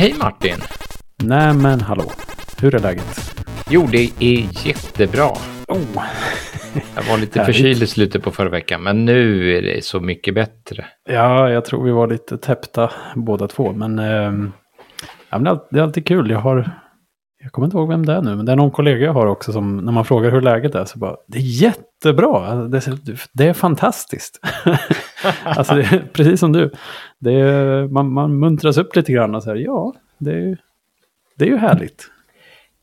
Hej Martin! Nej men hallå, hur är läget? Jo, det är jättebra. Oh. Jag var lite förkyld i slutet på förra veckan, men nu är det så mycket bättre. Ja, jag tror vi var lite täppta båda två, men det är alltid kul. Jag kommer inte ihåg vem det är nu, men det är någon kollega jag har också som när man frågar hur läget är så bara, det är jättebra, det är fantastiskt. Alltså det är, precis som du, det är, man muntras upp lite grann och så här, ja, det är ju härligt.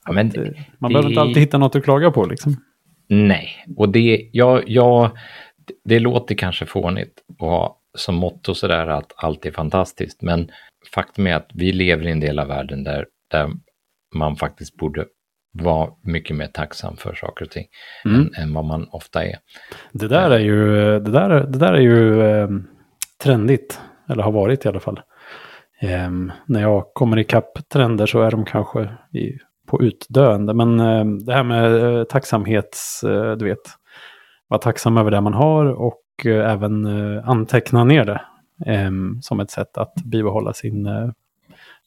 Ja, men man behöver inte alltid hitta något att klaga på liksom. Nej, och det låter kanske fånigt att ha som motto sådär att allt är fantastiskt, men faktum är att vi lever i en del av världen där man faktiskt borde vara mycket mer tacksam för saker och ting än vad man ofta är. Det där är ju trendigt, eller har varit i alla fall. När jag kommer ikapp trender så är de kanske på utdöende, men det här med tacksamhets, du vet, vara tacksam över det man har och även anteckna ner det som ett sätt att bibehålla sin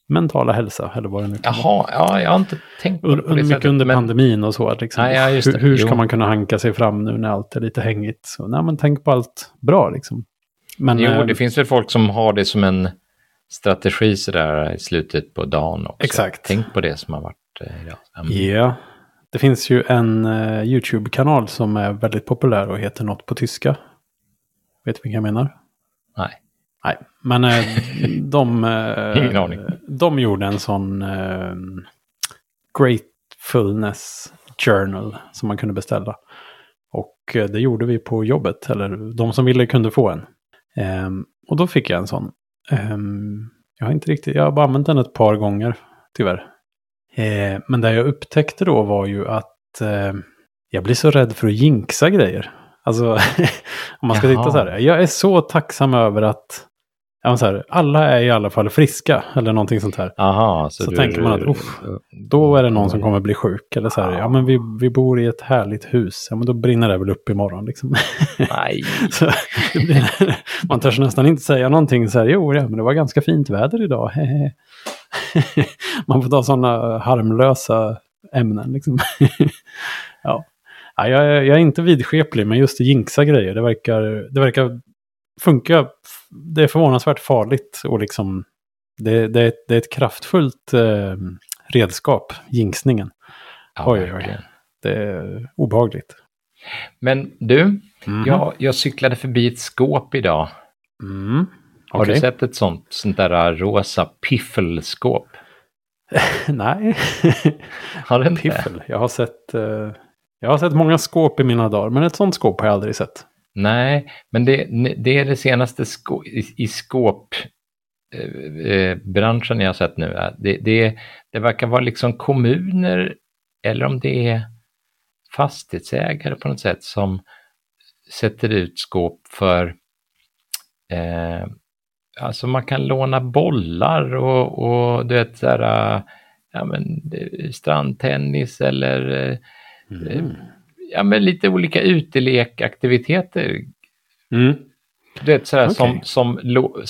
mentala hälsa, eller vad det nu kan vara. Jaha, jag har inte tänkt på det på det mycket sättet, under pandemin och så, liksom. Nej, ja, just det. Hur ska man kunna hanka sig fram nu när allt är lite hängigt? Så, nej, men tänk på allt bra, liksom. Men, det finns väl folk som har det som en strategi sådär i slutet på dagen också. Exakt. Tänk på det som har varit idag. Ja, det finns ju en YouTube-kanal som är väldigt populär och heter något på tyska. Vet du vad jag menar? Nej. Nej, men de gjorde en sån gratefulness journal som man kunde beställa. Och det gjorde vi på jobbet, eller de som ville kunde få en. Och då fick jag en sån. Jag har bara använt den ett par gånger, tyvärr. Men det jag upptäckte då var ju att jag blir så rädd för att jinxa grejer. Alltså, om man ska titta så här. Jag är så tacksam över att så här, alla är i alla fall friska eller någonting sånt här. Aha, så tänker man att då är det någon som kommer bli sjuk eller så här. Ja, men vi bor i ett härligt hus. Ja, men då brinner det väl upp imorgon liksom. Nej. Så, man törs nästan inte säga någonting så här. Jo, men det var ganska fint väder idag. Man får ta sådana harmlösa ämnen liksom. Ja. Jag är inte vidskeplig, men just jinxa grejer, det verkar funka. Det är förvånansvärt farligt och liksom det är ett kraftfullt redskap, jinxningen. Ja, oj. Det är obehagligt. Men du, jag cyklade förbi ett skåp idag. Mm. Har du sett ett sånt där rosa piffelskåp? Nej. Har du inte? Piffel. Jag har sett många skåp i mina dagar, men ett sånt skåp har jag aldrig sett. Nej, men det är det senaste i skåpbranschen jag har sett nu. Det verkar vara liksom kommuner, eller om det är fastighetsägare på något sätt, som sätter ut skåp för... alltså man kan låna bollar och du vet sådär, strandtennis eller... Ja, men lite olika utelekaktiviteter. Mm. Du vet sådär, okay. som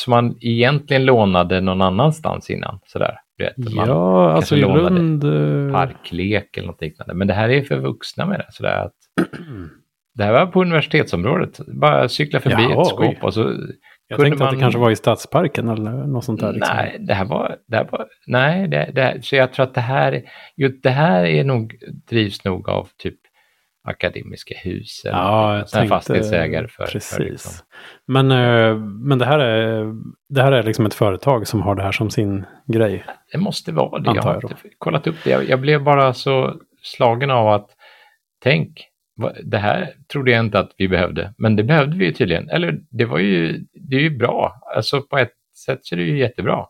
man egentligen lånade någon annanstans innan. Sådär, du vet, man alltså i Lund... parklek eller något liknande. Men det här är för vuxna med det. Sådär, att det här var på universitetsområdet. Bara cykla förbi ett skåp. Och så jag tänkte att det kanske var i Stadsparken eller något sånt där. Liksom. Nej, så jag tror att det här är nog, drivs nog av typ Akademiska hus eller fastighetsägare för. Precis. För liksom. Men det här är liksom ett företag som har det här som sin grej. Det måste vara det. Jag har kollat upp det. Jag blev bara så slagen av att det här trodde jag inte att vi behövde, men det behövde vi ju tydligen. Eller det är ju bra. Alltså på ett sätt så är det ju jättebra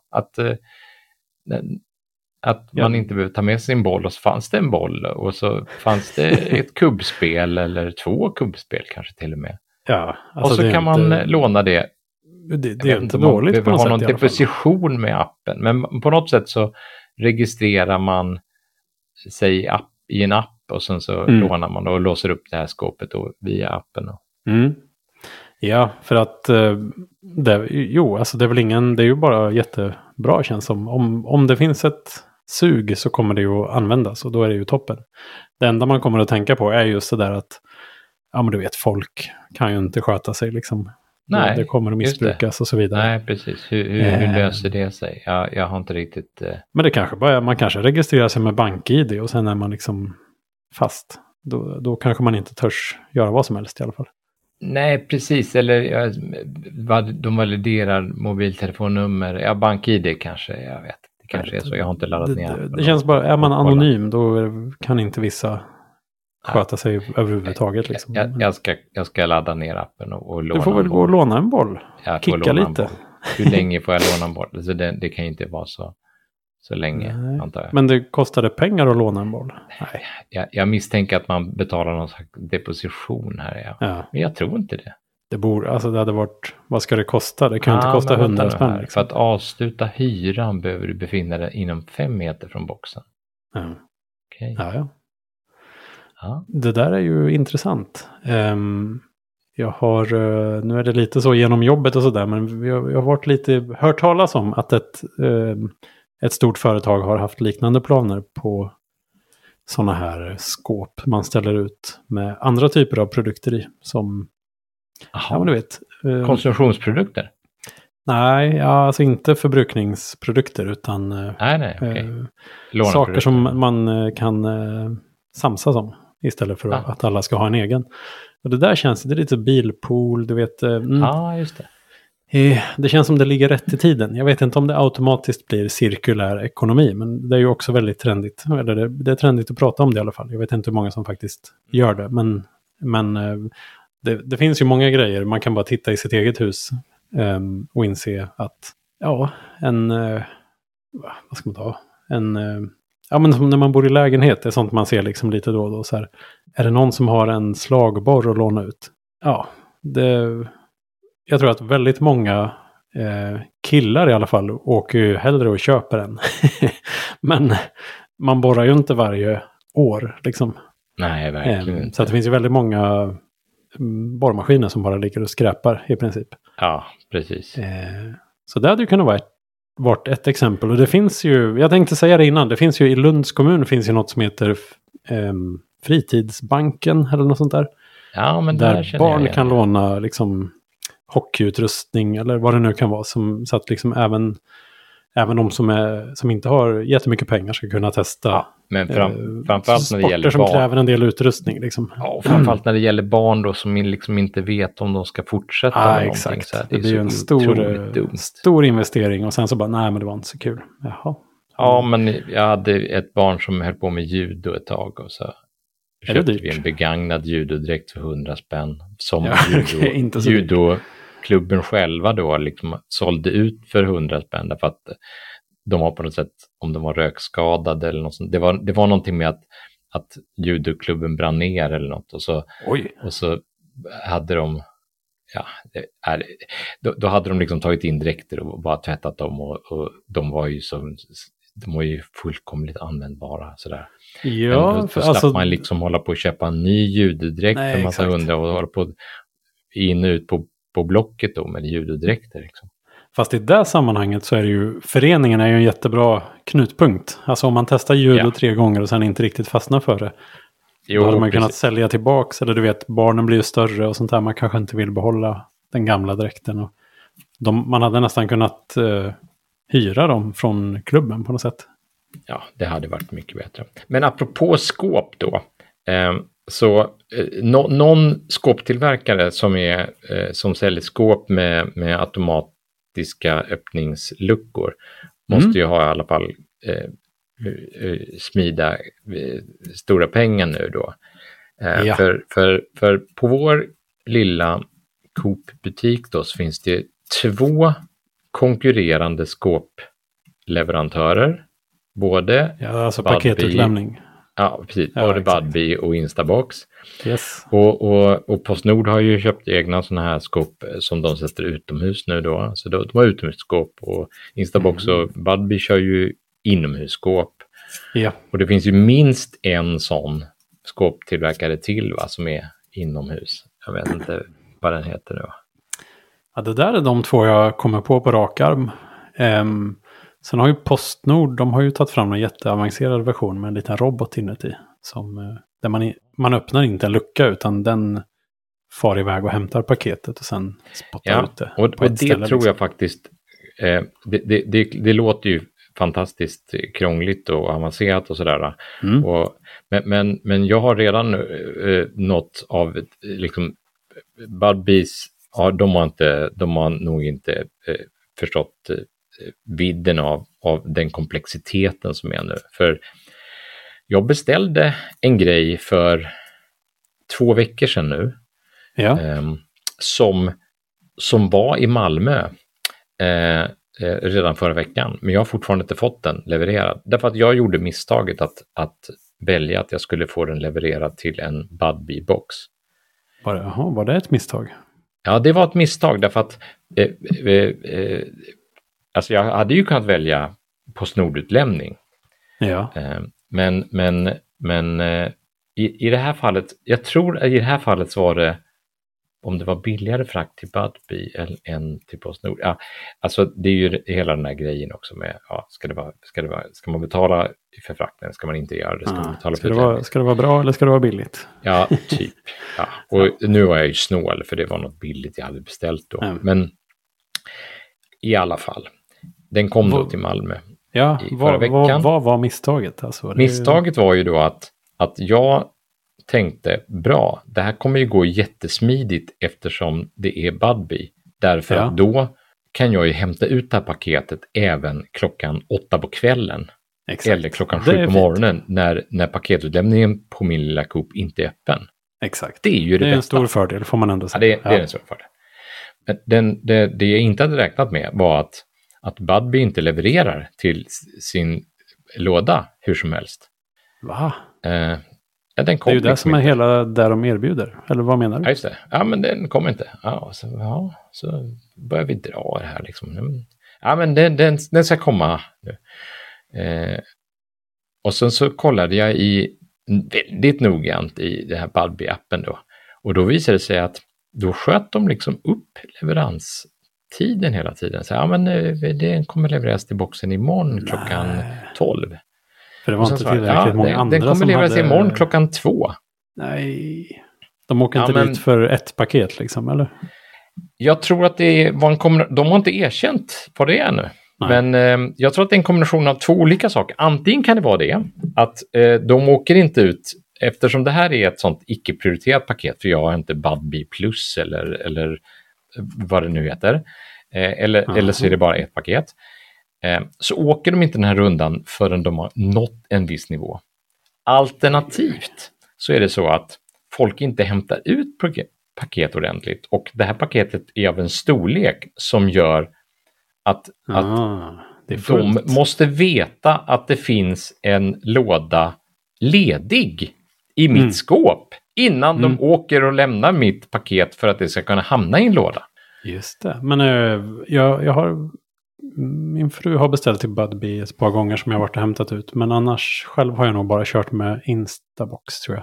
att man inte behöver ta med sin boll, och så fanns det en boll och så fanns det ett kubbspel eller två kubbspel kanske till och med. Ja, alltså och så kan man låna det. Det är inte dåligt på något sätt. Man behöver ha någon deposition med appen, men på något sätt så registrerar man sig i en app och sen så lånar man och låser upp det här skåpet via appen. Ja, för att det är väl ingen, det är ju bara jättebra känns som. Om det finns ett sug så kommer det ju att användas och då är det ju toppen. Det enda man kommer att tänka på är just det där att ja men du vet, folk kan ju inte sköta sig liksom. Nej, det kommer att missbrukas och så vidare. Nej, precis. Hur löser det sig? Jag har inte riktigt... Men det kanske bara, man kanske registrerar sig med BankID och sen är man liksom fast. Då kanske man inte törs göra vad som helst i alla fall. Nej, precis. Eller de validerar mobiltelefonnummer. Ja, BankID kanske, jag vet. Det kanske är så. Jag har inte laddat ner. Det känns bara, är man anonym då kan inte vissa... sköta sig överhuvudtaget liksom. Jag ska ladda ner appen och låna. Du får väl gå och låna en boll. Kicka lite. Hur länge får jag låna en boll? Alltså det kan ju inte vara så länge. Nej. Antar jag. Men det kostade pengar att låna en boll. Nej. Jag misstänker att man betalar någon slags deposition här. Ja. Men jag tror inte det. Det hade varit, vad ska det kosta? Det kan inte kosta 100 spänn. Liksom. För att avsluta hyran behöver du befinna dig inom 5 meter från boxen. Ja. Okej. Okay. Ja. Det där är ju intressant. Jag har, nu är det lite så genom jobbet och sådär, men jag har varit lite hört talas om att ett stort företag har haft liknande planer på sådana här skåp man ställer ut med andra typer av produkter i som, men du vet. Konsumtionsprodukter? Nej, alltså inte förbrukningsprodukter utan okay. Saker som man kan samsas om. Istället för att alla ska ha en egen. Och det där känns, det är lite bilpool, du vet. Just det. Det känns som det ligger rätt i tiden. Jag vet inte om det automatiskt blir cirkulär ekonomi. Men det är ju också väldigt trendigt. Eller det är trendigt att prata om det i alla fall. Jag vet inte hur många som faktiskt gör det. Men det finns ju många grejer. Man kan bara titta i sitt eget hus. Och inse att, vad ska man ta? Ja, men som när man bor i lägenhet, det är sånt man ser liksom lite då och då. Så här, är det någon som har en slagborr att låna ut? Ja, jag tror att väldigt många killar i alla fall åker ju hellre och köper en. Men man borrar ju inte varje år liksom. Nej, verkligen inte. Så att det finns ju väldigt många borrmaskiner som bara ligger och skräpar i princip. Ja, precis. Så det hade ju kunnat vara ett exempel, och det finns ju, jag tänkte säga det innan, det finns ju i Lunds kommun finns ju något som heter Fritidsbanken eller något sånt där. Ja, men där barn kan låna liksom hockeyutrustning eller vad det nu kan vara, så att liksom även de som inte har jättemycket pengar ska kunna testa. Ja, men framförallt när det gäller barn som kräver en del utrustning liksom. Ja, och framförallt när det gäller barn då som liksom inte vet om de ska fortsätta med någonting. Så det är ju en stor investering och sen så bara nej men det var inte så kul. Jaha. Ja, men jag hade ett barn som höll på med judo ett tag och så köpte vi en begagnad judodräkt för 100 spänn som klubben själva då liksom sålde ut för 100 spänn därför att de har på något sätt, om de var rökskadade eller något sånt. Det var någonting med att judoklubben brann ner eller något och så hade de då hade de liksom tagit in dräkter och bara tvättat dem och de var ju fullkomligt användbara sådär. Ja, men då slapp man liksom hålla på att köpa en ny judodräkt för en massa hundra och hålla på in och ut på Blocket då med judodräkter liksom. Fast i det sammanhanget så är det ju, föreningen är ju en jättebra knutpunkt. Alltså om man testar judo 3 gånger och sen inte riktigt fastnar för det. Jo, då hade man ju kunnat sälja tillbaks, eller du vet, barnen blir ju större och sånt där, man kanske inte vill behålla den gamla dräkten. Och man hade nästan kunnat hyra dem från klubben på något sätt. Ja, det hade varit mycket bättre. Men apropå skåp då. Någon skåptillverkare som säljer skåp med automatiska öppningsluckor måste ju ha i alla fall smida stora pengar nu då. För på vår lilla Coop-butik då så finns det 2 konkurrerande skåpleverantörer. Både alltså paketutlämning. Ja, precis. Både Budbee och Instabox. Yes. Och Postnord har ju köpt egna sådana här skåp som de sätter utomhus nu då. Så de har utomhusskåp och Instabox och Budbee kör ju inomhusskåp. Yeah. Och det finns ju minst en sån skåptillverkare till va, som är inomhus. Jag vet inte vad den heter nu. Ja, det där är de två jag kommer på rak arm. Sen har ju Postnord, de har ju tagit fram en jätteavancerad version med en liten robot inuti. Som, där man öppnar inte en lucka utan den far iväg och hämtar paketet och sen spottar ut det. Och det ställe, tror jag faktiskt, det låter ju fantastiskt krångligt och avancerat och sådär. Mm. Men jag har redan något av liksom Budbees, ja, de har nog inte förstått vidden av den komplexiteten som är nu. För jag beställde en grej för 2 veckor sedan nu. Ja. Som var i Malmö redan förra veckan. Men jag har fortfarande inte fått den levererad. Därför att jag gjorde misstaget att välja att jag skulle få den levererad till en Budbee-box. Var det ett misstag? Ja, det var ett misstag därför att alltså jag hade ju kunnat välja Postnordutlämning. Ja. Men i det här fallet, jag tror i det här fallet så var det, om det var billigare frakt till Budbee än till Postnord. Ja, alltså det är ju hela den här grejen också med, ja, ska man betala för frakten, ska man inte göra det, ska det vara bra eller ska det vara billigt? Ja, typ. Ja. Och nu var jag ju snål för det var något billigt jag hade beställt då. Mm. Men i alla fall, den kom då till Malmö. Ja, vad var misstaget? Alltså, misstaget var ju då att jag tänkte, bra, det här kommer ju gå jättesmidigt eftersom det är Budbee. Därför att då kan jag ju hämta ut det här paketet även 20:00 på kvällen. Exakt. Eller 7:00 på morgonen när paketutlämningen på min lilla Coop inte är öppen. Exakt. Det är ju det bästa. En stor fördel får man ändå säga. Ja, det är en stor fördel. Men det jag inte hade räknat med var att Budbee inte levererar till sin låda hur som helst. Va? Ja, den kom, det är ju det som är hela där de erbjuder. Eller vad menar du? Ja, just det. Ja, men den kommer inte. Så börjar vi dra det här liksom. Ja, men den ska komma nu. Och sen så kollade jag väldigt noggrant i den här Budbee-appen då. Och då visade det sig att då sköt de liksom upp leveranstiden hela tiden. Så, ja, men den kommer levereras till boxen imorgon 12:00. För det var inte tillräckligt många andra som hade... Den kommer levereras imorgon 2:00. Nej. De åker inte dit för ett paket liksom, eller? Jag tror att det var en kombination... De har inte erkänt vad det är nu. Nej. Men jag tror att det är en kombination av två olika saker. Antingen kan det vara det att de åker inte ut... Eftersom det här är ett sånt icke-prioriterat paket, för jag har inte Budbee Plus eller vad det nu heter, eller så är det bara ett paket, så åker de inte den här rundan förrän de har nått en viss nivå. Alternativt så är det så att folk inte hämtar ut paket ordentligt, och det här paketet är av en storlek som gör att de måste veta att det finns en låda ledig i mitt skåp innan de åker och lämnar mitt paket för att det ska kunna hamna i en låda. Just det, men min fru har beställt till Budbee ett par gånger som jag varit och hämtat ut, men annars själv har jag nog bara kört med Instabox tror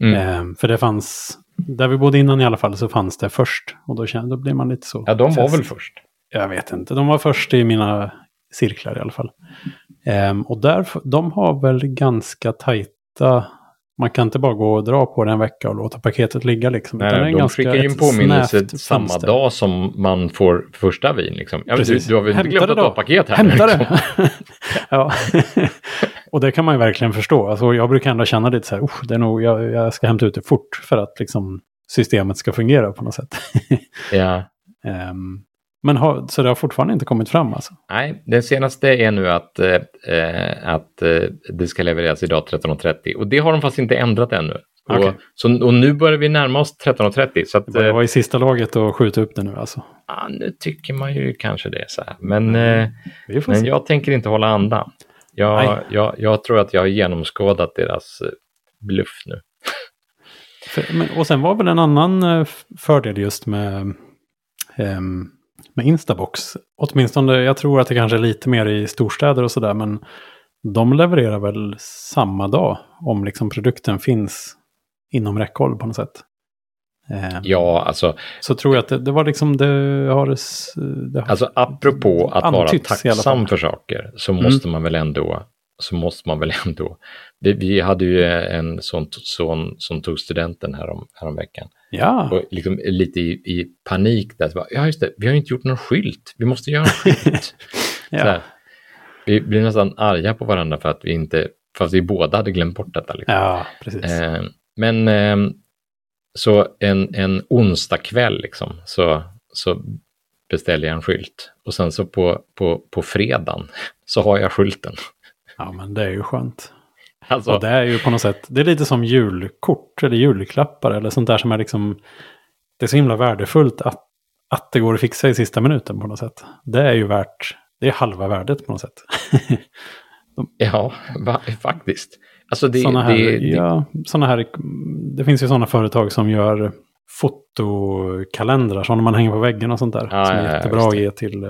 jag. För det fanns, där vi bodde innan i alla fall så fanns det först, och då blir man lite så. Ja, de var väl först? Jag vet inte, de var först i mina cirklar i alla fall. Och de har väl ganska tajta, man kan inte bara gå och dra på den en vecka och låta paketet ligga liksom. Nej, de skickar ju en påminnelse samma dag som man får första vin liksom. Ja, du har väl inte glömt att ta paket här. Hämta det! Liksom. Ja. Och det kan man ju verkligen förstå. Alltså, jag brukar ändå känna lite så här, det är nog, jag ska hämta ut det fort för att liksom, systemet ska fungera på något sätt. Ja. Men så det har fortfarande inte kommit fram alltså? Nej, det senaste är nu att det ska levereras idag 13:30. Och det har de fast inte ändrat ännu. Okay. Och nu börjar vi närma oss 13:30. Så att, det var i sista laget att skjuta upp det nu alltså? Ja, nu tycker man ju kanske det så här. Men jag tänker inte hålla andan. Jag tror att jag har genomskådat deras bluff nu. Och sen var väl en annan fördel just med Instabox, åtminstone jag tror att det kanske är lite mer i storstäder och sådär, men de levererar väl samma dag om liksom produkten finns inom räckhåll på något sätt. Ja, alltså. Så tror jag att det var liksom det har alltså apropå att vara tacksam för saker så måste man väl ändå vi hade ju en son som tog studenten härom veckan. Ja. Och liksom lite i panik där. Ja, just det. Vi har ju inte gjort någon skylt. Vi måste göra en skylt. Ja. Så här. Vi blir nästan arga på varandra för att vi inte, fast vi båda hade glömt bort detta. Liksom. Ja, precis. Så en onsdag kväll liksom, så beställer jag en skylt. Och sen så på fredagen så har jag skylten. Ja, men det är ju skönt. Alltså. Och det är ju på något sätt, det är lite som julkort eller julklappar eller sånt där som är liksom, det är så himla värdefullt att det går att fixa i sista minuten på något sätt. Det är ju värt, det är halva värdet på något sätt. Ja, faktiskt. Alltså det finns ju sådana företag som gör fotokalendrar som man hänger på väggen och sånt där. Ja, som är jättebra att ge till...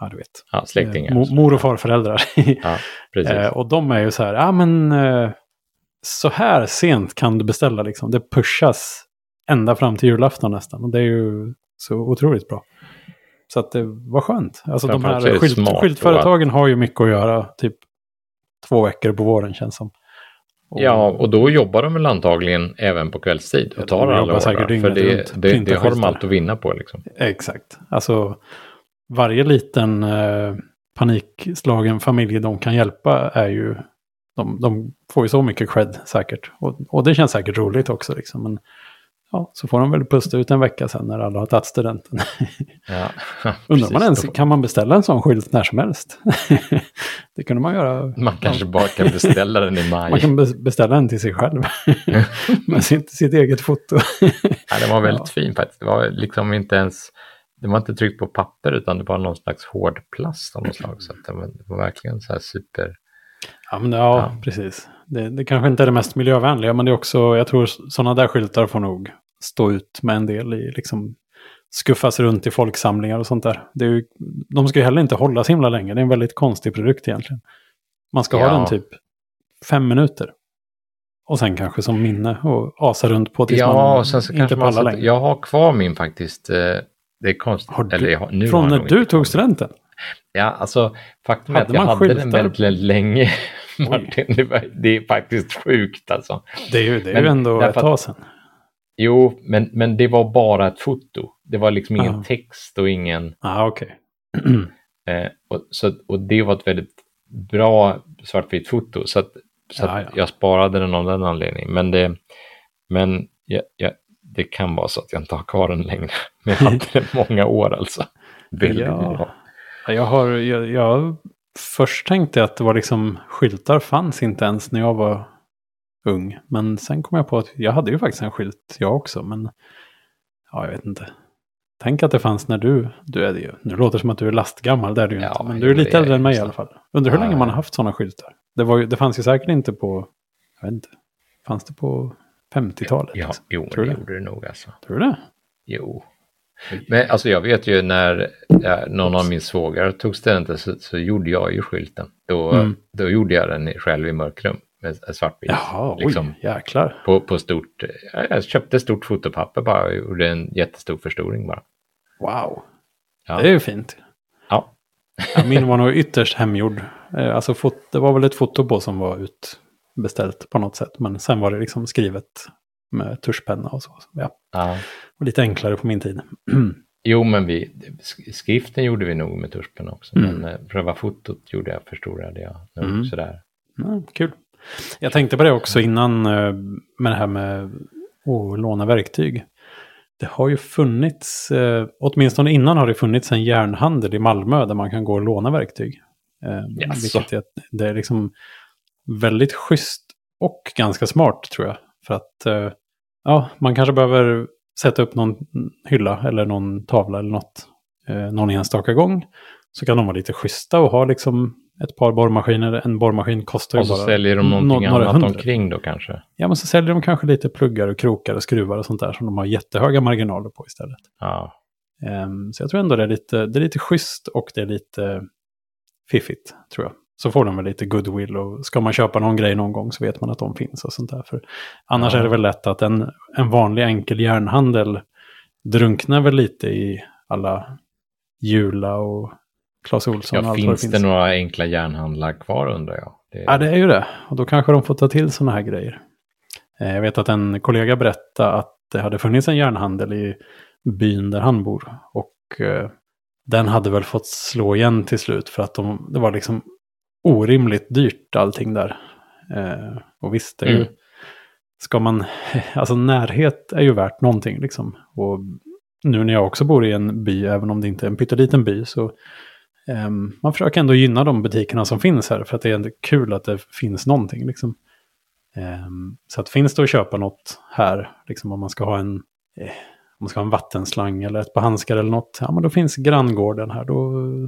Ja, du vet. Ja, släktingar. Mor- och farföräldrar. Ja, precis. Och de är ju så här, så här sent kan du beställa liksom. Det pushas ända fram till julafton nästan. Och det är ju så otroligt bra. Så att det var skönt. Alltså de här skyltföretagen har ju mycket att göra. Typ 2 veckor på våren känns som. Ja, och då jobbar de väl antagligen även på kvällstid. Och tar alla årar. För det har de allt att vinna på liksom. Exakt. Alltså... Varje liten panikslagen familj de kan hjälpa är ju... De får ju så mycket cred säkert. Och det känns säkert roligt också. Liksom. Men ja, så får de väl pusta ut en vecka sen när alla har tagit studenten. Ja, undrar man ens, kan man beställa en sån skylt när som helst? Det kunde man göra. Man kanske bara kan beställa den i maj. Man kan beställa den till sig själv. Med sitt eget foto. Ja, det var väldigt fint faktiskt. Det var liksom inte ens... Det var inte tryckt på papper utan det var någon slags hård plast av något slag. Så att det var verkligen så här super... Ja, precis. Det kanske inte är det mest miljövänliga, men det är också, jag tror sådana där skyltar får nog stå ut med en del i liksom skuffas runt i folksamlingar och sånt där. Det är ju, de ska ju heller inte hålla så himla länge. Det är en väldigt konstig produkt egentligen. Man ska ha den typ 5 minuter. Och sen kanske som minne och asa runt på tills man sen så inte pallar längre. Jag har kvar min faktiskt... Det är konstigt. Från när du tog studenten? Ja, alltså faktum är att jag hade den väldigt länge, Martin. Det är faktiskt sjukt alltså. Det är ju ändå ett tag sedan. Jo, men det var bara ett foto. Det var liksom ingen text och ingen... okej. Och det var ett väldigt bra svartvitt foto. Så att jag sparade den av den anledningen. Det kan vara så att jag inte har kvar den längre. Men jag hade den många år alltså. Jag först tänkte att det var liksom skyltar fanns inte ens när jag var ung. Men sen kom jag på att jag hade ju faktiskt en skylt jag också. Men jag vet inte. Tänk att det fanns när du är det ju. Nu låter det som att du är lastgammal, där du inte. Men du är lite äldre än mig i alla fall. Undrar hur länge man har haft sådana skyltar. Det fanns ju säkert inte på, jag vet inte, fanns det på 50-talet? Ja, liksom. Jo, tror det gjorde det nog alltså. Tror du det? Jo. Men alltså jag vet ju när någon av min svågrar tog studenten så gjorde jag ju skylten. Då gjorde jag den själv i mörkrum med svartbit. Jaha, liksom, oj, jäklar. På stort, jag köpte stort fotopapper bara och gjorde en jättestor förstoring bara. Wow, det är ju fint. Ja. Min var nog ytterst hemgjord. Alltså det var väl ett foto på som var beställt på något sätt, men sen var det liksom skrivet med tuschpenna och så. Ja. Och lite enklare på min tid. Jo, men skriften gjorde vi nog med tuschpenna också, men pröva fotot gjorde jag, förstorade jag nog sådär. Kul. Jag tänkte på det också innan med det här med att låna verktyg. Det har ju funnits, åtminstone innan har det funnits en järnhandel i Malmö där man kan gå och låna verktyg. Vilket det är liksom väldigt schysst och ganska smart tror jag. För att man kanske behöver sätta upp någon hylla eller någon tavla eller något. Någon enstaka gång. Så kan de vara lite schyssta och ha liksom ett par borrmaskiner. En borrmaskin kostar ju bara några hundra. Och så säljer de någonting annat omkring då kanske? Ja, men så säljer de kanske lite pluggar och krokar och skruvar och sånt där som de har jättehöga marginaler på istället. Ja. Så jag tror ändå det är lite schysst och det är lite fiffigt tror jag. Så får de väl lite goodwill, och ska man köpa någon grej någon gång så vet man att de finns och sånt där. För annars är det väl lätt att en vanlig enkel järnhandel drunknar väl lite i alla Jula och Clas Ohlson. Ja, finns det några enkla järnhandlar kvar undrar jag? Ja, det är ju det. Och då kanske de får ta till såna här grejer. Jag vet att en kollega berättade att det hade funnits en järnhandel i byn där han bor. Och den hade väl fått slå igen till slut för att det var liksom orimligt dyrt allting där. Och visst, det är ju, ska man, alltså närhet är ju värt någonting liksom. Och nu när jag också bor i en by, även om det inte är en pytteliten by, så man försöker ändå gynna de butikerna som finns här, för att det är ändå kul att det finns någonting liksom. Så att finns det att köpa något här, liksom om man ska ha en vattenslang eller ett par handskar eller något, ja men då finns granngården här,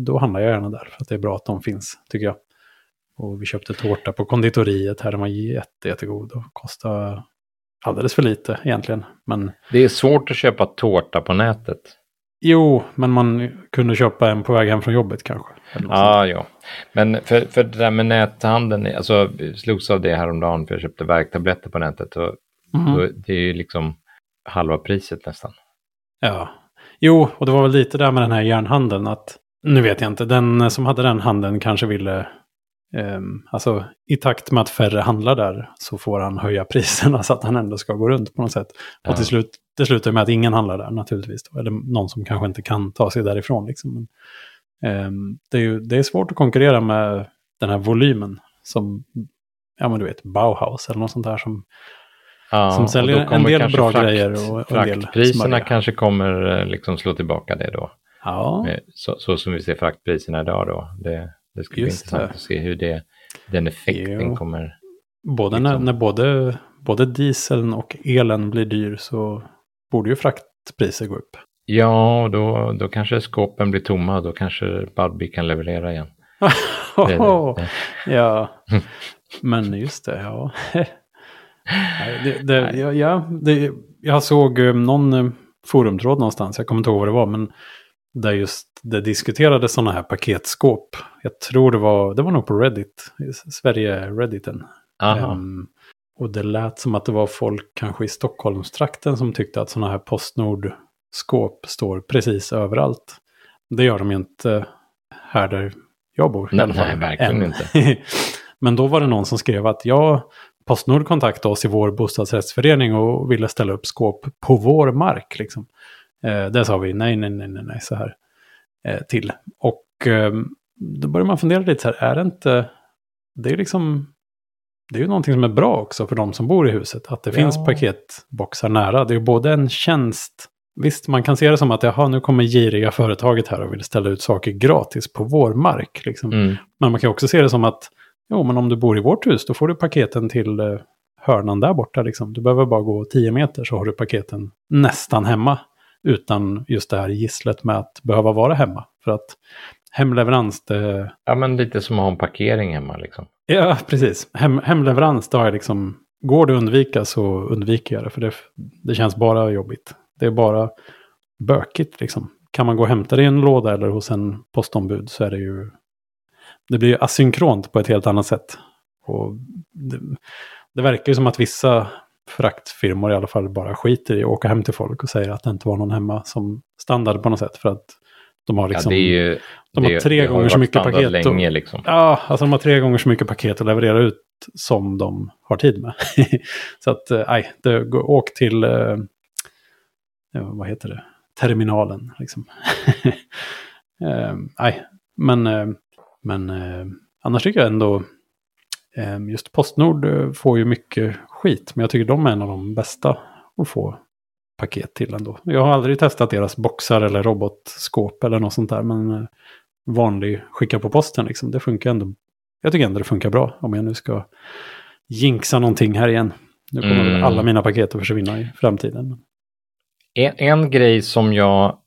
då handlar jag gärna där, för att det är bra att de finns, tycker jag. Och vi köpte tårta på konditoriet här, den var jättegod och kostade alldeles för lite egentligen. Men det är svårt att köpa tårta på nätet. Jo, men man kunde köpa en på väg hem från jobbet kanske. Ja. Men för det där med näthandeln, alltså slogs av det häromdagen för jag köpte värktabletter på nätet. Och det är ju liksom halva priset nästan. Ja, jo, och det var väl lite där med den här järnhandeln att, nu vet jag inte, den som hade den handeln kanske ville, alltså i takt med att färre handlar där så får han höja priserna så att han ändå ska gå runt på något sätt. Ja. Och det slutar med att ingen handlar där naturligtvis då, eller någon som kanske inte kan ta sig därifrån liksom. Det är svårt att konkurrera med den här volymen som, ja men du vet, Bauhaus eller något sånt där som säljer en del bra grejer och en del priserna kanske kommer liksom slå tillbaka det då. Ja. Så som vi ser fraktpriserna idag då. Det ska bli intressant att se hur den effekten kommer. Både liksom. När både dieseln och elen blir dyr så borde ju fraktpriser gå upp. Ja, då kanske skåpen blir tomma. Då kanske Budbee kan leverera igen. Ja, men just det, ja. Jag såg någon forumtråd någonstans. Jag kommer inte ihåg vad det var, men där just det diskuterade sådana här paketskåp. Jag tror det var nog på Reddit, Sverige-Redditen. Och det lät som att det var folk kanske i Stockholmstrakten som tyckte att sådana här Postnord-skåp står precis överallt. Det gör de ju inte här där jag bor. Nej, verkligen inte. Men då var det någon som skrev att Postnord kontaktade oss i vår bostadsrättsförening och ville ställa upp skåp på vår mark liksom. Där sa vi nej så här till. Och då börjar man fundera lite så här, det är ju någonting som är bra också för de som bor i huset, att det finns paketboxar nära. Det är ju både en tjänst, visst man kan se det som att nu kommer giriga företaget här och vill ställa ut saker gratis på vår mark liksom. Men man kan också se det som att men om du bor i vårt hus då får du paketen till hörnan där borta liksom. Du behöver bara gå 10 meter så har du paketen nästan hemma. Utan just det här gisslet med att behöva vara hemma. För att hemleverans... Ja, men lite som att ha en parkering hemma liksom. Ja, precis. Hemleverans, då är liksom... Går det att undvika så undviker jag det. För det känns bara jobbigt. Det är bara bökigt liksom. Kan man gå och hämta det i en låda eller hos en postombud så är det ju... Det blir ju asynkront på ett helt annat sätt. Och det verkar ju som att vissa... fraktfirmor i alla fall bara skiter i att åka hem till folk och säger att det inte var någon hemma som standard på något sätt, för att de har liksom de har 3 gånger så mycket paket länge, och, liksom. Ja, alltså de har 3 gånger så mycket paket att leverera ut som de har tid med. Så att åk till terminalen liksom. Men annars tycker jag ändå just Postnord får ju mycket skit, men jag tycker de är en av de bästa att få paket till ändå. Jag har aldrig testat deras boxar eller robotskåp eller något sånt där, men vanlig skicka på posten liksom, det funkar ändå. Jag tycker ändå det funkar bra, om jag nu ska jinxa någonting här igen. Nu kommer alla mina paket att försvinna i framtiden. En grej som jag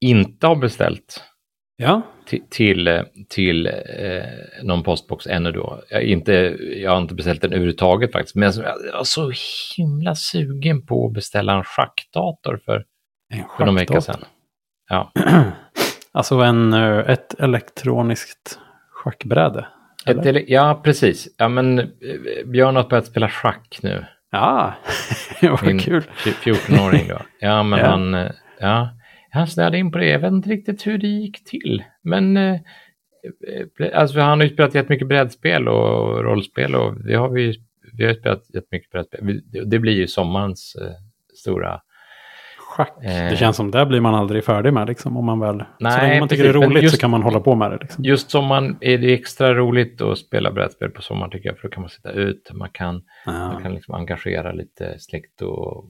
inte har beställt till någon postbox ännu då. Jag har inte beställt den överhuvudtaget faktiskt. Men jag var så himla sugen på att beställa en schackdator för någon vecka sedan. Ja. Alltså ett elektroniskt schackbräde. Ja, precis. Ja, men Björn har börjat spela schack nu. Ja, vad kul. 14-åring då. Ja, men han snärde in på det. Jag vet inte riktigt hur det gick till. Men alltså, han har ju spelat jättemycket brädspel och rollspel. Och det har vi har spelat jättemycket brädspel. Det blir ju sommarens stora... Schack. Det känns som där blir man aldrig färdig med liksom, om man väl... Nej, så länge man tycker det är roligt just, så kan man hålla på med det. Liksom. Just sommaren är det extra roligt att spela brädspel på sommaren tycker jag, för då kan man sitta ut, man kan liksom engagera lite släkt och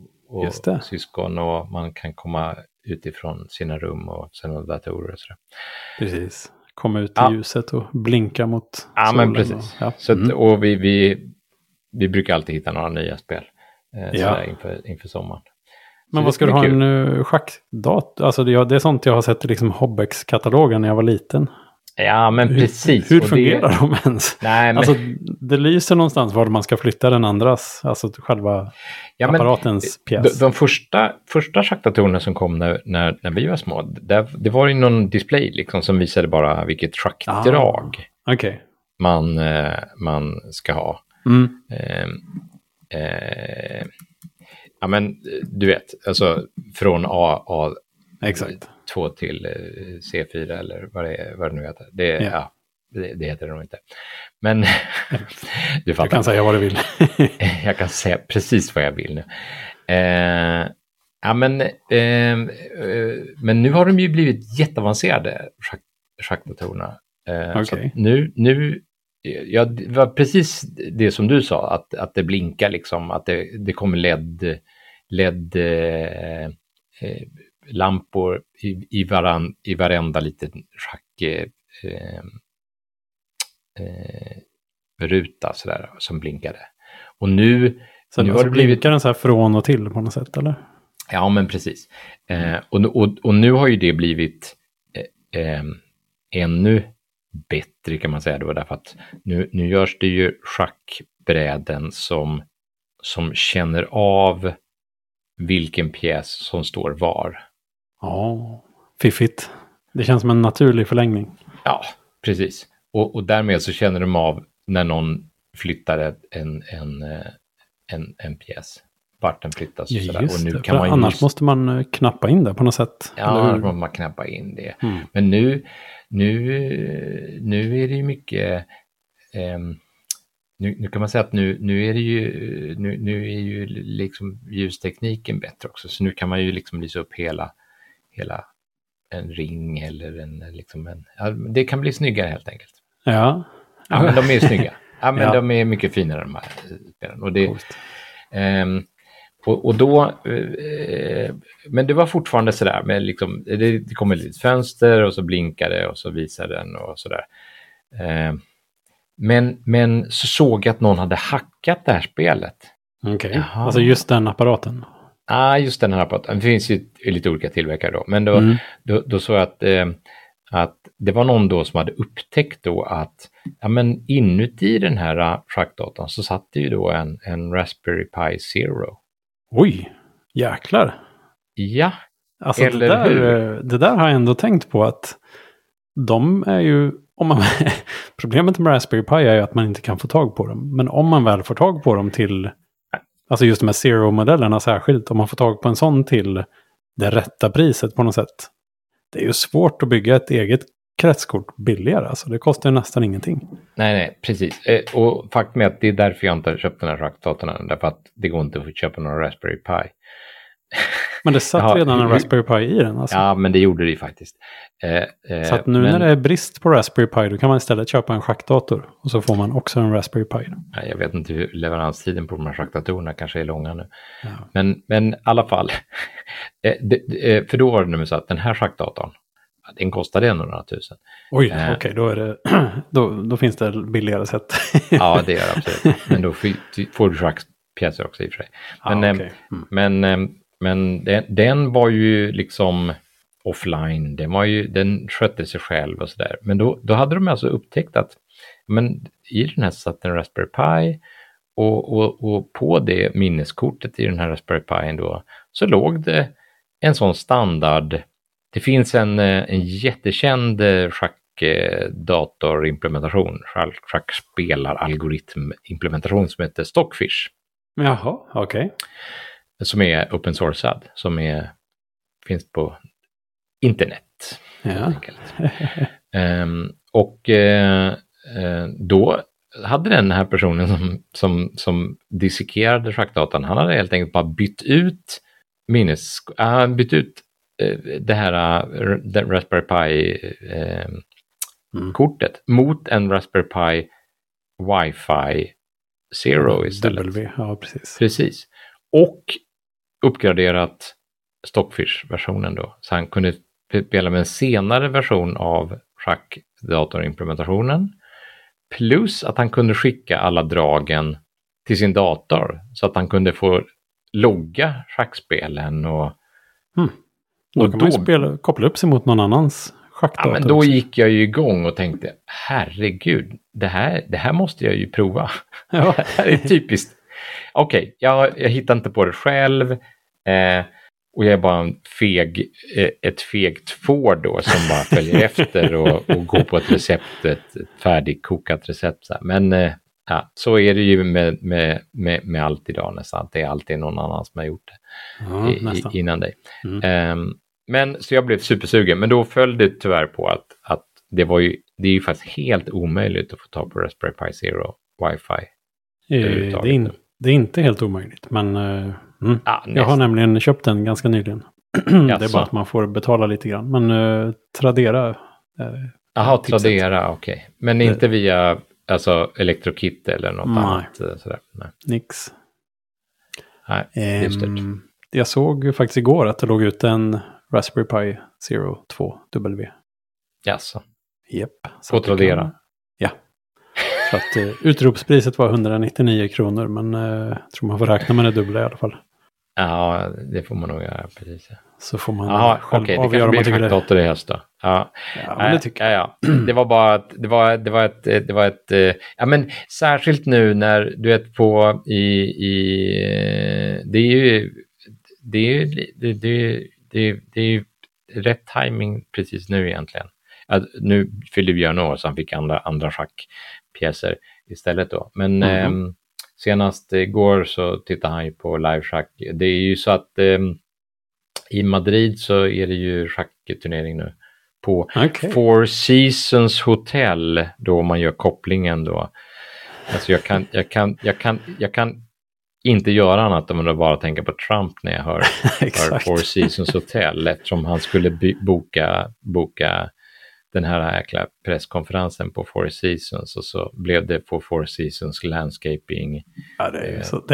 syskon och man kan komma utifrån sina rum och sina datorer och sådär. Precis, komma ut i ljuset och blinka mot solen. Men precis. Och, och vi brukar alltid hitta några nya spel inför sommaren. Men vad ska du ha en schackdat? Alltså det är sånt jag har sett i liksom Hobbyx-katalogen när jag var liten. Ja, men precis. Hur fungerar de ens? Nej, men... Alltså, det lyser någonstans var man ska flytta den andras, alltså själva apparatens pjäs. De första schackdatorerna som kom när vi var små, det var ju någon display liksom som visade bara vilket schackdrag man ska ha. Mm. Ja, men du vet, alltså från A exakt 2 till C4 eller vad det nu heter. Det heter det nog inte. Men du fattar. Jag kan säga vad du vill. Jag kan säga precis vad jag vill nu. Men nu har de ju blivit jätteavancerade, schackdatorerna. Okay. Nu ja, det var precis det som du sa, att det blinkar liksom, att det kommer LED-lampor i varenda liten schackruta sådär, som blinkade. Och nu har det blivit... den så här från och till på något sätt, eller? Ja, men precis. Och nu har ju det blivit ännu bättre kan man säga då, därför att nu görs det ju schackbräden som känner av vilken pjäs som står var. Ja, fiffigt. Det känns som en naturlig förlängning. Ja, precis. Och därmed så känner de av när någon flyttar en pjäs. Vart den flyttas och sådär. Och nu kan man annars måste man knappa in det på något sätt. Ja, annars måste man knappa in det. Mm. Men nu är det ju mycket... Nu kan man säga att nu är ju liksom ljustekniken bättre också. Så nu kan man ju liksom lysa upp hela en ring eller det kan bli snyggare helt enkelt. Ja. Ja, men de är ju snygga. Ja, men de är mycket finare de här spelen. Och det... Och då, men det var fortfarande sådär, men liksom, det kom ett litet fönster och så blinkade det och så visade den och sådär. Men så såg jag att någon hade hackat det här spelet. Okej, alltså just den apparaten? Ja, just den här apparaten. Det finns ju lite olika tillverkare då, men då såg jag att det var någon då som hade upptäckt då att inuti den här schackdatan så satt det ju då en Raspberry Pi Zero. Oj, jäklar. Ja, alltså eller det där har jag ändå tänkt på att de är ju, om man problemet med Raspberry Pi är ju att man inte kan få tag på dem. Men om man väl får tag på dem till, alltså just de här Zero-modellerna särskilt, om man får tag på en sån till det rätta priset på något sätt. Det är ju svårt att bygga ett eget kretskort billigare, alltså det kostar nästan ingenting. Nej, precis. Och faktum är att det är därför jag inte köpt den här schackdatorn, därför att det går inte att köpa någon Raspberry Pi. Men det satt redan en Raspberry Pi i den alltså. Ja, men det gjorde det ju faktiskt. Så att nu när det är brist på Raspberry Pi, då kan man istället köpa en schackdator och så får man också en Raspberry Pi. Ja, jag vet inte hur leveranstiden på de här schackdatorerna kanske är långa nu. Ja. Men i alla fall, för då var det nu så att den här schackdatorn, den kostade 100 000. Oj, okej, då är det då finns det billigare sätt. Ja, det gör det absolut. Men då får du schackpjäser också i och för sig. Men, men den var ju liksom offline. Den skötte sig själv och sådär. Men då hade de alltså upptäckt att men i den här satt en Raspberry Pi och på det minneskortet i den här Raspberry Pi då så låg det en sån standard. Det finns en jättekänd schack och datorimplementation, schackspelaralgoritmimplementation som heter Stockfish. Jaha, okej. Okay. Som är open sourcead, som är, finns på internet. Ja. Och då hade den här personen som dissekerade schackdatan, han hade helt enkelt bara bytt ut det här Raspberry Pi kortet mot en Raspberry Pi Wi-Fi Zero istället. W, ja, precis. Precis. Och uppgraderat Stockfish-versionen då. Så han kunde spela med en senare version av schackdatorinplementationen. Plus att han kunde skicka alla dragen till sin dator. Så att han kunde få logga schackspelen. Och då kan man ju koppla upp sig mot någon annans schackdator. Ja, men då gick jag ju igång och tänkte, herregud, det här måste jag ju prova. Ja. Det här är typiskt. Okej, jag hittar inte på det själv. Och jag är bara ett fegt får då som bara följer efter och går på ett recept, ett färdigkokat recept. Så här. Men ja, så är det ju med allt idag nästan. Det är alltid någon annan som har gjort det innan dig. Mm. Men så jag blev supersugen. Men då föll det tyvärr på att det är ju faktiskt helt omöjligt att få tag på Raspberry Pi Zero Wi-Fi. Det är inte helt omöjligt, men jag har nämligen köpt den ganska nyligen. Det är bara att man får betala lite grann, men Tradera. Tradera, okej. Okay. Men inte via Elektrokit eller något annat sådär. Nej. Nix. Nej, just det. Jag såg faktiskt igår att det låg ut en Raspberry Pi Zero 2W. Jaså. Japp. På Tradera. Ja. Så att utropspriset var 199 kronor, men jag tror man får räkna med det dubbla i alla fall. Ja, det får man nog göra, precis. Så får man själv avgöra om man tycker det. Okej, det kanske blir i höst då. Ja, men det tycker jag. Det var bara att, men särskilt nu när du vet på det är ju rätt timing precis nu egentligen. Att nu fyllde Björn år så han fick andra schackpjäser istället då. Men senast igår så tittade han ju på liveschack. Det är ju så att i Madrid så är det ju schackturnering nu på Four Seasons Hotel då man gör kopplingen då. Alltså jag kan inte göra annat än att bara tänka på Trump när jag hör Four Seasons Hotel, eftersom han skulle boka den här jäkla presskonferensen på Four Seasons, och så blev det på Four Seasons Landscaping. Ja, det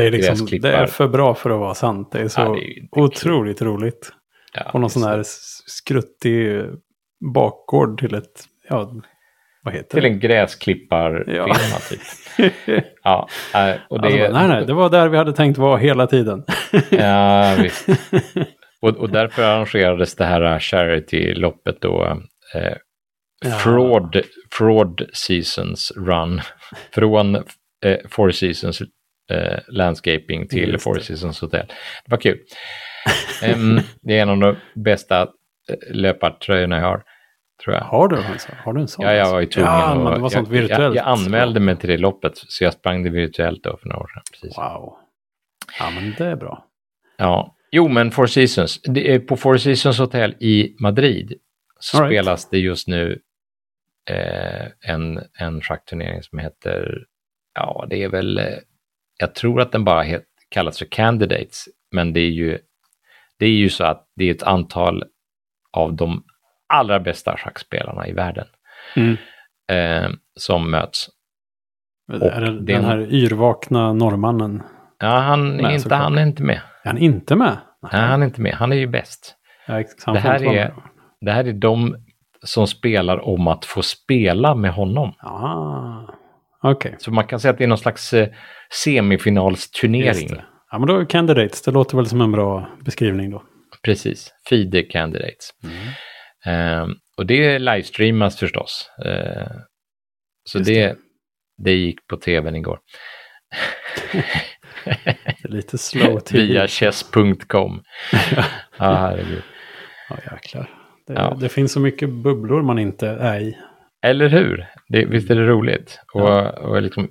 är för bra för att vara sant. Det är så det är otroligt roligt. Ja, på någon sån här skruttig bakgård till ett, vad heter det? Till en gräsklippar-firma typ. Ja, och det... Alltså, nej, det var där vi hade tänkt vara hela tiden. Ja, visst. Och därför arrangerades det här charity-loppet då, Fraud Seasons Run från Four Seasons Landscaping till Four Seasons Hotel. Det var kul. Det är en av de bästa löpartröjorna jag har, tror jag. Har du en sån? Ja, jag var ju tvungen. Men det var sånt virtuellt. Jag anmälde mig till det loppet, så jag sprang det virtuellt då för några år sedan. Precis. Wow. Ja, men det är bra. Ja. Jo, men Four Seasons. Det är på Four Seasons Hotel i Madrid. Så spelas det just nu en schackturnering som heter, det är väl, jag tror att den bara kallas för Candidates, men det är ju så att det är ett antal av de allra bästa schackspelarna i världen som möts. Är det den här yrvakna norrmannen? Ja, han är inte med. Är han inte med? Nej, han är inte med. Han är ju bäst. Ja, det här är de som spelar om att få spela med honom. Så man kan säga att det är någon slags semifinalsturnering. Ja, men då är Candidates, det låter väl som en bra beskrivning då. Precis, FIDE Candidates. Och det livestreamas förstås. Så det gick på tvn igår. Lite slow TV. Via chess.com. Ja, herregud. Ja, jäklar. Det finns så mycket bubblor man inte är i. Eller hur? Det, visst är det roligt? Ja. Och liksom,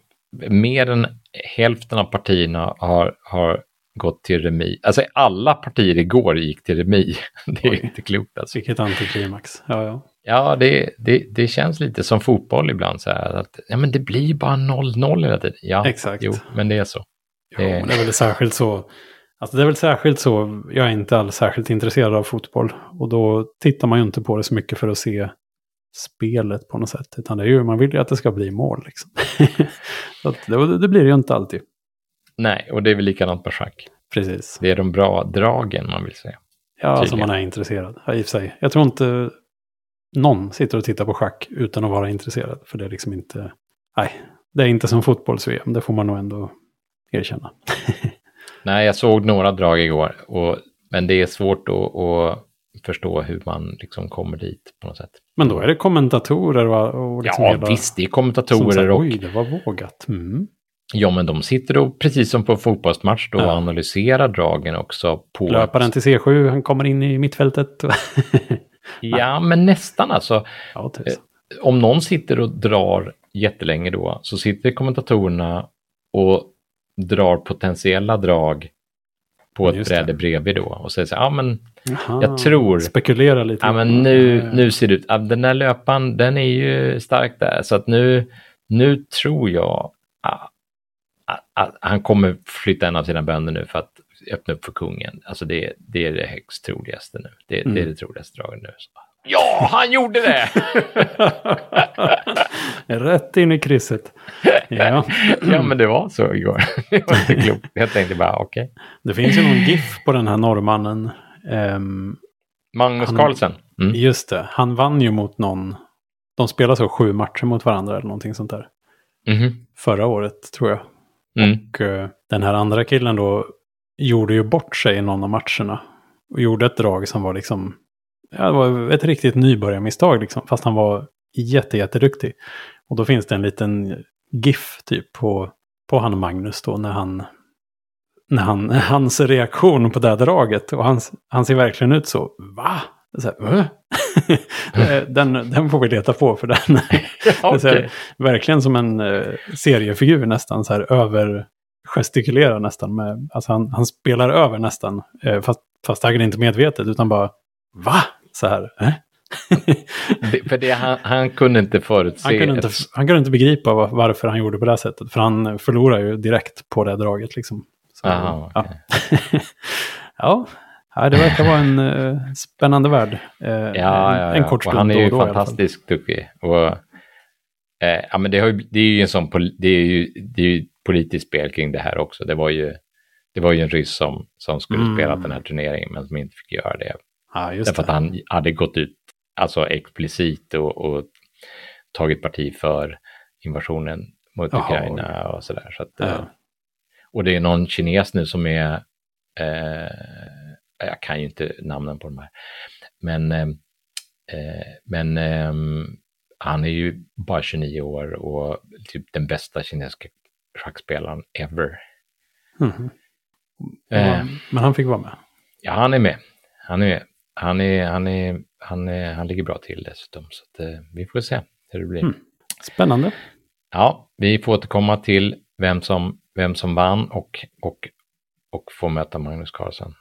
mer än hälften av partierna har gått till remi. Alltså alla partier igår gick till remi. Det är inte klokt. Alltså. Vilket antiklimax. Ja. Ja, det känns lite som fotboll ibland så här. Att, ja, men det blir bara 0-0 hela tiden. Ja, exakt. Jo, men det är så. Jo, men det är väl särskilt så. Alltså det är väl särskilt så. Jag är inte alls särskilt intresserad av fotboll. Och då tittar man ju inte på det så mycket för att se spelet på något sätt. Utan det är ju, man vill ju att det ska bli mål liksom. Så att det blir det ju inte alltid. Nej, och det är väl likadant med schack. Precis. Det är de bra dragen man vill säga. Ja, som alltså man är intresserad. I och för sig. Jag tror inte någon sitter och tittar på schack utan att vara intresserad. För det är liksom inte... Nej, det är inte som fotbolls-VM. Det får man nog ändå erkänna. Nej, jag såg några drag igår. Men det är svårt att förstå hur man liksom kommer dit på något sätt. Men då är det kommentatorer och liksom... Ja, hela, visst, det är kommentatorer säger, och... Oj, det var vågat. Mm. Ja, men de sitter då, precis som på fotbollsmatch, då analyserar dragen också på... Löparen till C7, han kommer in i mittfältet. Ja, men nästan alltså. Ja, om någon sitter och drar jättelänge då, så sitter kommentatorerna och drar potentiella drag på ett bräde bredvid då. Och säger så här, ja men jag tror... Spekulera lite. Ja, men nu ser det ut. Ja, den där löpan, den är ju stark där. Så att nu tror jag... Han kommer flytta en av sina bönder nu för att öppna upp för kungen. Alltså det är det högst troligaste nu. Det är det troligaste draget nu. Så. Ja, han gjorde det! Rätt in i krysset. Ja. Ja, men det var så igår. Det var inte klokt. Jag tänkte bara, okej. Det finns ju någon gif på den här norrmannen. Magnus Karlsson. Mm. Just det. Han vann ju mot någon. De spelade så 7 matcher mot varandra eller någonting sånt där. Mm. Förra året, tror jag. Mm. Och den här andra killen då gjorde ju bort sig i någon av matcherna. Och gjorde ett drag som var liksom... Ja, det var ett riktigt nybörjarmisstag liksom. Fast han var jätteduktig. Och då finns det en liten gif typ på han Magnus då. När han hans reaktion på det här draget. Och han ser verkligen ut så. Va? Så här, den får vi leta på för den. Okay. Så här, verkligen som en seriefigur nästan så här övergestikulerar nästan med, alltså han spelar över nästan fast han är inte medvetet utan bara va så här. För det han kunde inte förutse. Han kunde inte begripa varför han gjorde på det här sättet för han förlorar ju direkt på det draget liksom. Så, aha, ja. Okay. Ja. Ja, det verkar vara en spännande värld. En kort stund och han är ju fantastiskt duktig. Ja, men det är ju en sån det är ju politiskt spel kring det här också. Det var ju en ryss som skulle spela den här turneringen men som inte fick göra det. Ja, just därför det. Att han hade gått ut alltså explicit och tagit parti för invasionen mot Ukraina och sådär. Så att, och det är någon kines nu som är... jag kan ju inte namnen på de här. Men han är ju bara 29 år och typ den bästa kinesiska schackspelaren ever. Mm-hmm. Men han fick vara med? Ja, han är med. Han ligger bra till dessutom. Så att, vi får se hur det blir. Mm. Spännande. Ja, vi får återkomma till vem som vann och får möta Magnus Karlsson.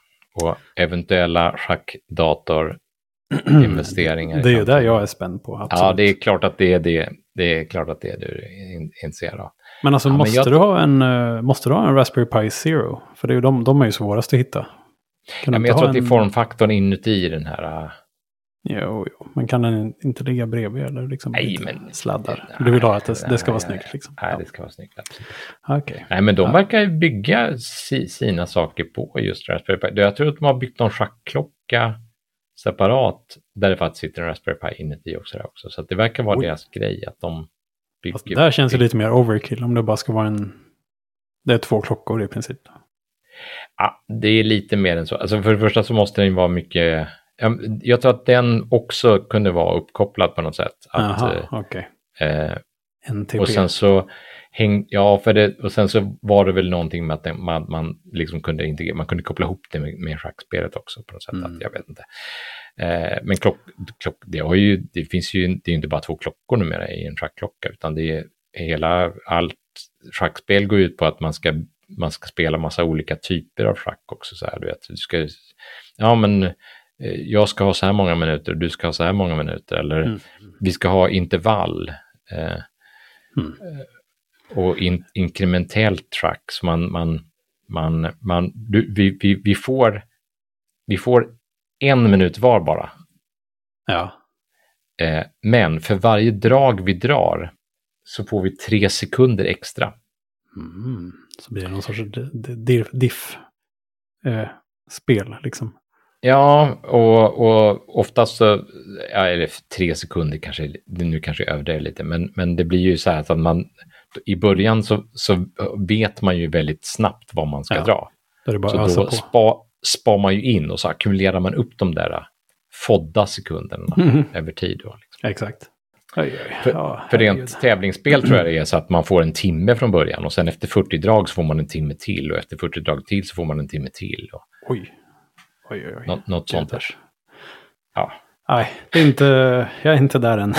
Och eventuella schackdatorinvesteringar. Det är ju där jag är spänd på. Absolut. Ja, det är klart att det. Det är klart att det är du intresserad av. Men alltså måste du ha en Raspberry Pi Zero? För det är ju de är ju svårast att hitta. Men jag tror att det är formfaktorn inuti den här. Jo, men kan den inte ligga bredvid eller liksom sladdar? Nej, du vill ha att det ska vara snyggt liksom? Nej, det ska vara snyggt. Okay. Nej, men de verkar bygga sina saker på just Raspberry Pi. Jag tror att de har byggt någon schackklocka separat där det faktiskt sitter en Raspberry Pi inuti också. Så att det verkar vara deras grej att de bygger. Alltså, där känns det lite mer overkill om det bara ska vara en... Det är 2 klockor i princip. Ja, det är lite mer än så. Alltså för det första så måste den vara mycket... Jag tror att den också kunde vara uppkopplad på något sätt. Att, Aha, okay. NTP. Och sen så var det väl någonting med att man liksom kunde integrera, man kunde koppla ihop det med schackspelet också på något sätt, att jag vet inte. Men det är inte bara två klockor numera i en schackklocka, utan det är allt schackspel går ut på att man ska spela massa olika typer av schack också, så här, du vet, jag ska ha så här många minuter, du ska ha så här många minuter, eller vi ska ha intervall. Och inkrementellt track, så vi får 1 minut var bara. Ja. Men för varje drag vi drar så får vi 3 sekunder extra. Så blir det någon sorts diff-spel liksom. Ja, och oftast så, eller 3 sekunder kanske, nu kanske jag överdriver lite, men det blir ju så här att man i början så vet man ju väldigt snabbt vad man ska dra. Så då spar man ju in och så ackumulerar man upp de där fodda sekunderna över tid. Då, liksom. Exakt. För rent tävlingsspel tror jag det är så att man får 1 timme från början och sen efter 40 drag så får man 1 timme till och efter 40 drag till så får man 1 timme till. Och... Oj. Något sånt där. Ja. Nej, jag är inte där än.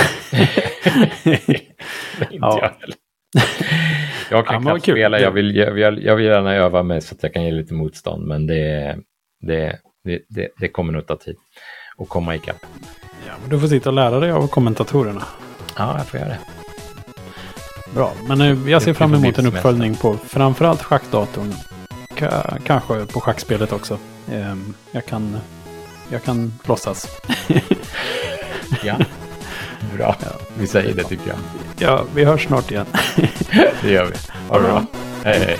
Jag kan knappt spela, jag vill gärna öva mig så att jag kan ge lite motstånd, men det kommer nog ta tid att komma ikapp. Ja, men du får sitta och lära dig av kommentatorerna. Ja, jag får göra det. Bra, men jag ser fram emot en uppföljning på framförallt schackdatorn. Kanske på schackspelet också. Jag kan låtsas. Ja, bra. Ja. Vi säger det tycker jag. Ja, vi hörs snart igen. Det gör vi. All right. Hej.